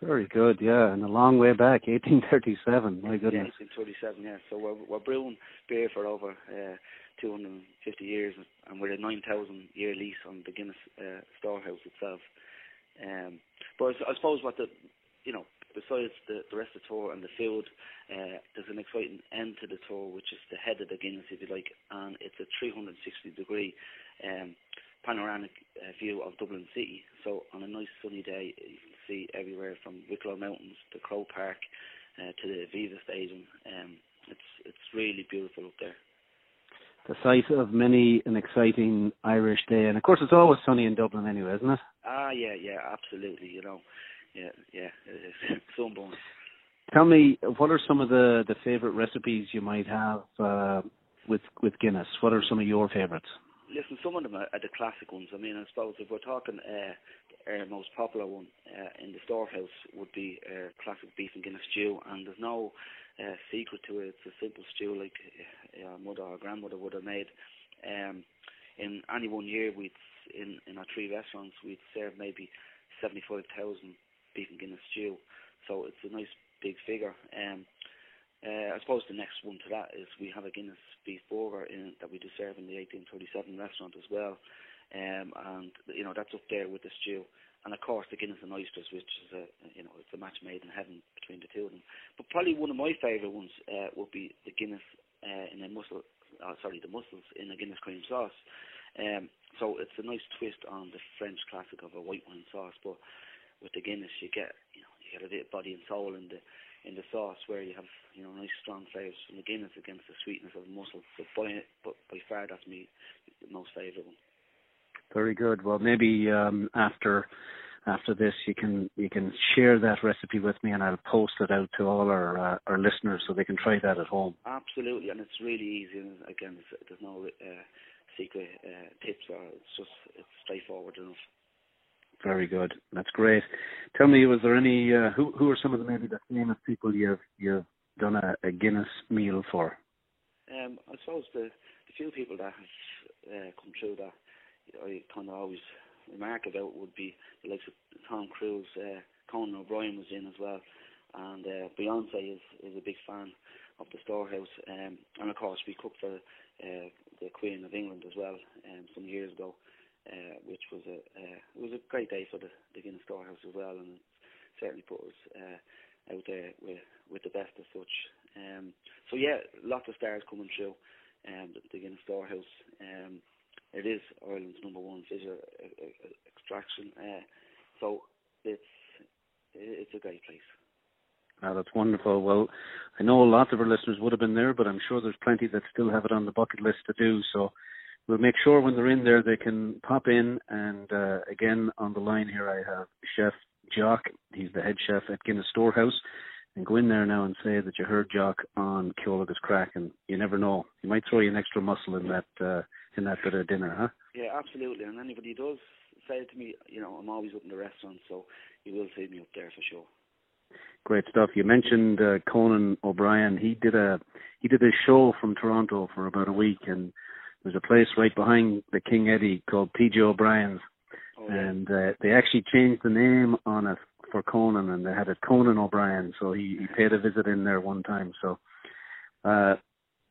Very good, yeah, and a long way back, eighteen thirty-seven, my goodness. Yeah, eighteen thirty-seven, yeah, so we're, we're brewing beer for over uh, two hundred fifty years, and we're a nine thousand year lease on the Guinness uh, Storehouse itself. Um, but I suppose what the, you know, besides the, the rest of the tour and the field, uh, there's an exciting end to the tour, which is the head of the Guinness, if you like, and it's a three hundred sixty degree um panoramic uh, view of Dublin City. So on a nice sunny day, you can see everywhere from Wicklow Mountains to Crow Park uh, to the Aviva Stadium. Um, it's it's really beautiful up there. The site of many an exciting Irish day, and of course it's always sunny in Dublin anyway, isn't it? Ah, yeah, yeah, absolutely. You know, yeah, yeah, it's sunburn. Tell me, what are some of the, the favourite recipes you might have uh, with with Guinness? What are some of your favourites? Listen, some of them are, are the classic ones. I mean, I suppose if we're talking, uh, our most popular one uh, in the Storehouse would be uh, classic beef and Guinness stew, and there's no uh, secret to it. It's a simple stew like uh, mother or grandmother would have made. Um, in any one year, we'd in, in our three restaurants, we'd serve maybe seventy-five thousand beef and Guinness stew, so it's a nice big figure. Um, Uh, I suppose the next one to that is we have a Guinness beef burger in, that we do serve in the eighteen thirty-seven restaurant as well, um, and you know that's up there with the stew, and of course the Guinness and oysters, which is a you know it's a match made in heaven between the two of them. But probably one of my favourite ones uh, would be the Guinness uh, in a mussel, oh, sorry, the mussels in a Guinness cream sauce. Um, so it's a nice twist on the French classic of a white wine sauce, but with the Guinness you get you know you get a bit of body and soul in the. in the sauce, where you have you know nice strong flavours from the Guinness against the sweetness of the mussel. So by, but by far that's me the most favourite one. Very good. Well, maybe um, after after this you can you can share that recipe with me, and I'll post it out to all our uh, our listeners so they can try that at home. Absolutely, and it's really easy. And again, it's, there's no uh, secret uh, tips, or it's just it's straightforward enough. Very good. That's great. Tell me, was there any? Uh, who who are some of the maybe the famous people you've you've done a, a Guinness meal for? Um, I suppose the, the few people that have uh, come through that I kind of always remark about would be the likes of Tom Cruise. Uh, Conan O'Brien was in as well, and uh, Beyonce is, is a big fan of the Storehouse, um, and of course we cooked for uh, the Queen of England as well um, some years ago. Uh, which was a uh, it was a great day for the, the Guinness Storehouse as well, and it certainly put us uh, out there with, with the best as such. Um, so yeah, lots of stars coming through um, the, the Guinness Storehouse. Um, it is Ireland's number one fish uh, uh, extraction, uh, so it's it's a great place. Oh, that's wonderful. Well, I know lots of our listeners would have been there, but I'm sure there's plenty that still have it on the bucket list to do. So. We'll make sure when they're in there, they can pop in. And uh, again, on the line here, I have Chef Jock. He's the head chef at Guinness Storehouse. And go in there now and say that you heard Jock on Céilí agus Craic. And you never know. He might throw you an extra mussel in that uh, in that bit of dinner, huh? Yeah, absolutely. And anybody does say it to me, you know, I'm always up in the restaurant, so you will see me up there for sure. Great stuff. You mentioned uh, Conan O'Brien. He did a he did a show from Toronto for about a week, and there's a place right behind the King Eddie called P J O'Brien's, oh, yeah. and uh, they actually changed the name on it for Conan, and they had it Conan O'Brien, so he, he paid a visit in there one time. So uh,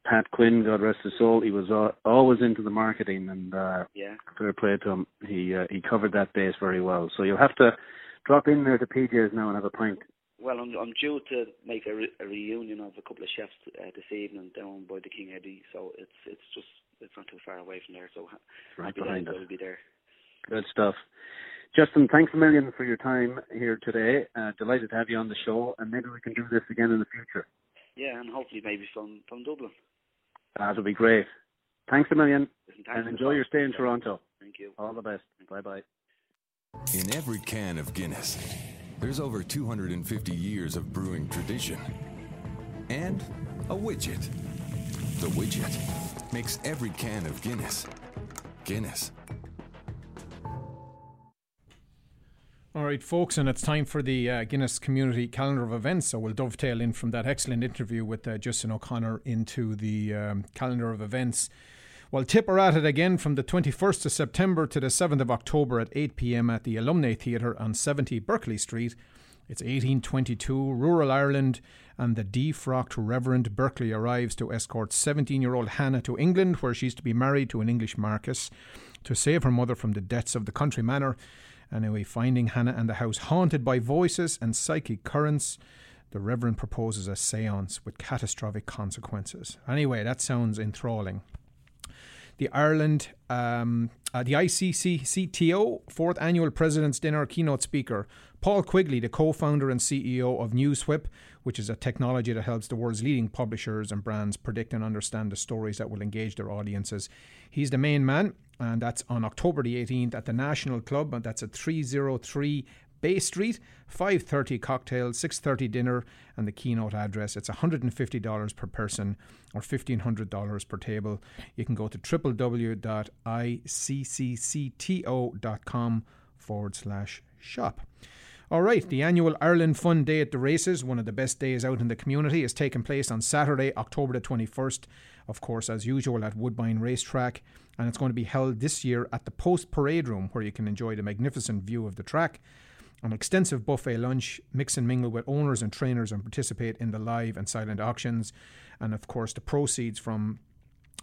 Pat Quinn, God rest his soul, he was uh, always into the marketing, and uh, yeah. fair play to him. He uh, he covered that base very well. So you'll have to drop in there to P J's now and have a pint. Well, I'm, I'm due to make a, re- a reunion of a couple of chefs uh, this evening down by the King Eddie, so it's it's just... It's not too far away from there, so right behind us. We'll be there. Good stuff. Justin, thanks a million for your time here today. Uh, delighted to have you on the show, and maybe we can do this again in the future. Yeah, and hopefully maybe from, from Dublin. That would be great. Thanks a million, Listen, thanks and enjoy your stay in Toronto. Thank you. All the best. Bye-bye. In every can of Guinness, there's over two hundred fifty years of brewing tradition and a widget. The widget makes every can of Guinness, Guinness. All right, folks, and it's time for the uh, Guinness Community Calendar of Events. So we'll dovetail in from that excellent interview with uh, Justin O'Connor into the um, Calendar of Events. Well, Tip are at it again from the twenty-first of September to the seventh of October at eight p.m. at the Alumni Theatre on seventy Berkeley Street. It's eighteen twenty-two, rural Ireland, and the defrocked Reverend Berkeley arrives to escort seventeen-year-old Hannah to England, where she's to be married to an English marquess, to save her mother from the debts of the country manor. Anyway, finding Hannah and the house haunted by voices and psychic currents, the Reverend proposes a séance with catastrophic consequences. Anyway, that sounds enthralling. The Ireland, um, uh, the I C C C T O, fourth Annual President's Dinner keynote speaker, Paul Quigley, the co-founder and C E O of NewsWhip, which is a technology that helps the world's leading publishers and brands predict and understand the stories that will engage their audiences. He's the main man, and that's on October the eighteenth at the National Club, and that's at three oh three Bay Street, five thirty cocktail, six thirty dinner, and the keynote address. It's one hundred fifty dollars per person or fifteen hundred dollars per table. You can go to w w w dot i c c c t o dot com forward slash shop. All right, the annual Ireland Fun Day at the Races, one of the best days out in the community, is taking place on Saturday, October the twenty-first, of course, as usual, at Woodbine Racetrack, and it's going to be held this year at the Post Parade Room, where you can enjoy the magnificent view of the track, an extensive buffet lunch, mix and mingle with owners and trainers, and participate in the live and silent auctions, and of course, the proceeds from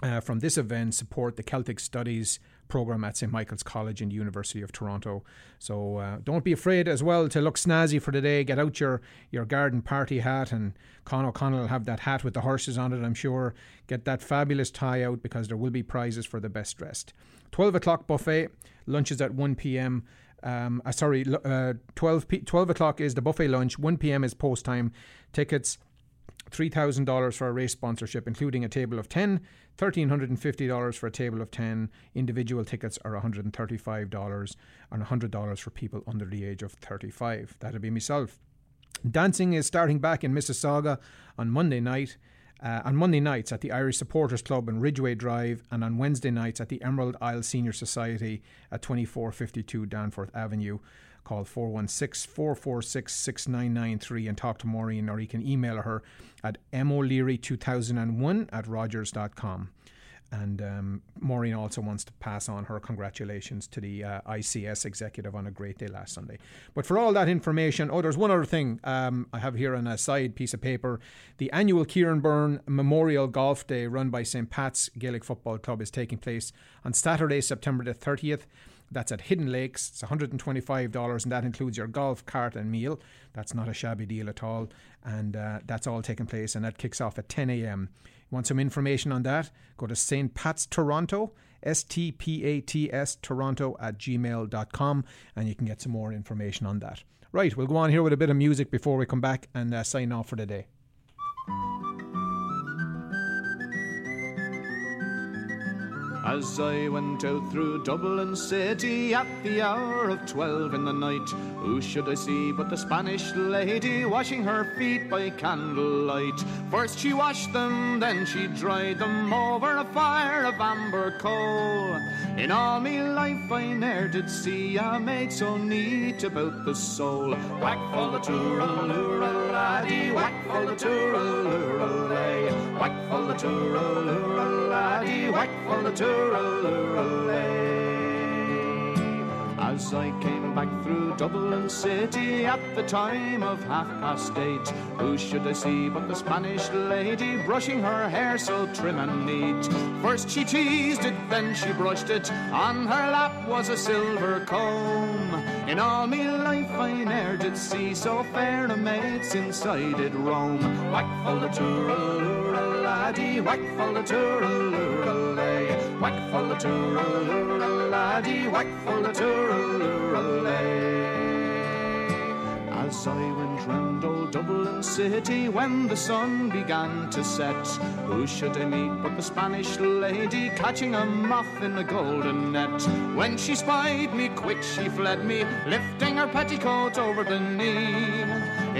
uh, from this event support the Celtic Studies program at Saint Michael's College and University of Toronto. So uh, don't be afraid as well to look snazzy for today. Get out your, your garden party hat, and Con O'Connell will have that hat with the horses on it, I'm sure. Get that fabulous tie out, because there will be prizes for the best dressed. twelve o'clock buffet, lunch is at one p.m. Um, uh, sorry, uh, twelve o'clock is the buffet lunch, one p.m. is post time. Tickets, three thousand dollars for a race sponsorship, including a table of ten, one thousand three hundred fifty dollars for a table of ten. Individual tickets are one hundred thirty-five dollars and one hundred dollars for people under the age of thirty-five. That'll be myself. Dancing is starting back in Mississauga on Monday night, uh, on Monday nights at the Irish Supporters Club in Ridgeway Drive, and on Wednesday nights at the Emerald Isle Senior Society at twenty-four fifty-two Danforth Avenue. Call four one six, four four six, six nine nine three and talk to Maureen, or you can email her at m o leary two thousand one at rogers dot com. And um, Maureen also wants to pass on her congratulations to the uh, I C S executive on a great day last Sunday. But for all that information, oh, there's one other thing um, I have here on a side piece of paper. The annual Kieranburn Memorial Golf Day run by Saint Pat's Gaelic Football Club is taking place on Saturday, September the thirtieth. That's at Hidden Lakes. It's one hundred twenty-five dollars, and that includes your golf cart and meal. That's not a shabby deal at all. And uh, that's all taking place, and that kicks off at ten a.m. Want some information on that? Go to Saint Pat's Toronto, S T P A T S Toronto at gmail dot com, and you can get some more information on that. Right, we'll go on here with a bit of music before we come back and uh, sign off for the day. As I went out through Dublin city at the hour of twelve in the night, who should I see but the Spanish lady washing her feet by candlelight? First she washed them, then she dried them over a fire of amber coal. In all me life I ne'er did see a maid so neat about the soul. Whack for the tooralooral laddie, whack for the tooralooral lay, whack for the tooralooral laddie, whack for the tooralooral. As I came back through Dublin city at the time of half past eight, who should I see but the Spanish lady brushing her hair so trim and neat? First she teased it, then she brushed it, on her lap was a silver comb. In all me life I ne'er did see so fair a maid since I did roam. Whack for the tooralooral laddie, whack for the tooralooral lay, whack for the tooralooral laddie, whack for the tooralooral lay. As I went round old Dublin city when the sun began to set, who should I meet but the Spanish lady catching a moth in a golden net? When she spied me, quick she fled me, lifting her petticoat over the knee.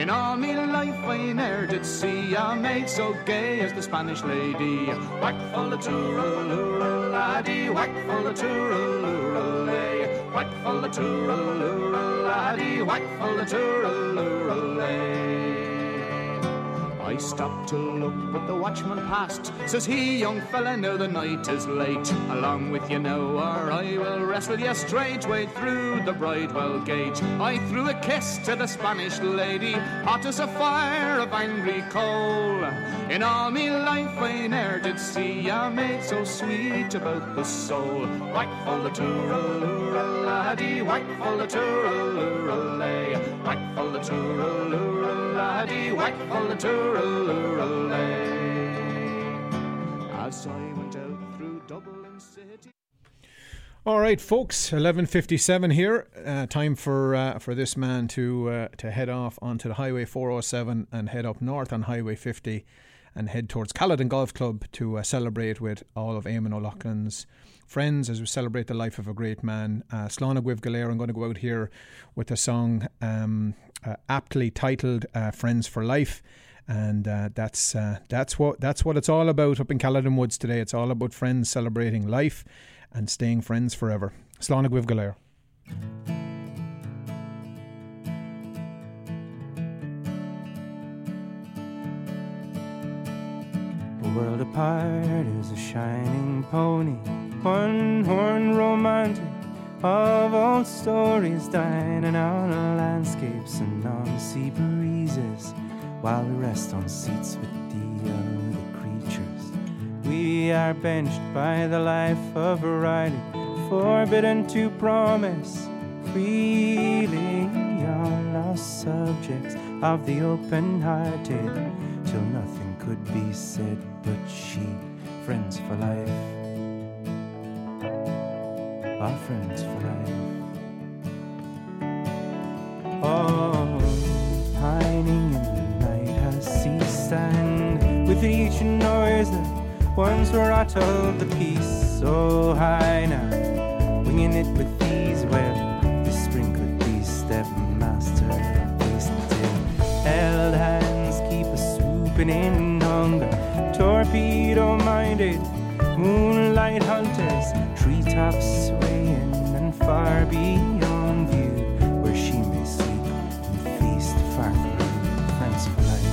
In all me life I ne'er did see a maid so gay as the Spanish lady. Whack for the tooralooral laddie, whack for the tooralooral lay, whack full the tooralooraladdy, whack full the tooralooral. I stopped to look, but the watchman passed. Says he, young fella, now the night is late. Along with you now, or I will wrestle you straightway through the Bridewell Gate. I threw a kiss to the Spanish lady, hot as a fire of angry coal. In all me life I ne'er did see a maid so sweet about the soul. Whack full the tooralooraladdy, whack full the tooralooralay, whack full the tooralooraladdy, whack full the tooralooralay. As I went out through Dublin City. All right, folks, eleven fifty-seven here. Uh, time for uh, for this man to uh, to head off onto the Highway four oh seven and head up north on Highway fifty and head towards Caledon Golf Club to uh, celebrate with all of Eamon O'Loughlin's friends as we celebrate the life of a great man. Uh, Slán Ó Guaibh go Léir. I'm going to go out here with a song um, uh, aptly titled uh, Friends for Life. And uh, that's uh, that's what that's what it's all about up in Caledon Woods today. It's all about friends celebrating life and staying friends forever. Slán Ó Guaibh go Léir. The world apart is a shining pony, one horn romantic of old stories, dining out on landscapes and on sea breezes, while we rest on seats with the other creatures. We are benched by the life of variety, forbidden to promise freely. All our subjects of the open-hearted, till nothing could be said but she. Friends for life, our friends for life. Oh, pining in the night, her sea sand, with each noise that once rattled the peace so high now, winging it with ease. Well, this spring could be stepmaster wasted. Held hands keep us swooping in hunger, torpedo-minded moonlight hunters, treetops swaying and far beyond view, where she may sleep and feast far from her. Friends for life.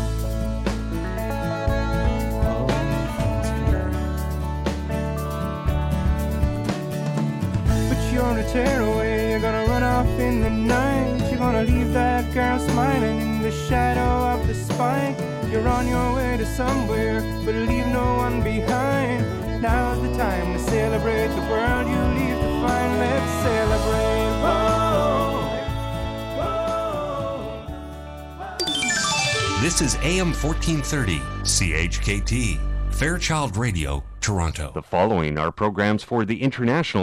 You're gonna tear away, you're gonna run off in the night, you're gonna leave that girl smiling in the shadow of the spine. You're on your way to somewhere, but leave no one behind. Now's the time to celebrate the world you leave to find. Let's celebrate. Whoa. Whoa. This is A M fourteen thirty, C H K T, Fairchild Radio, Toronto. The following are programs for the international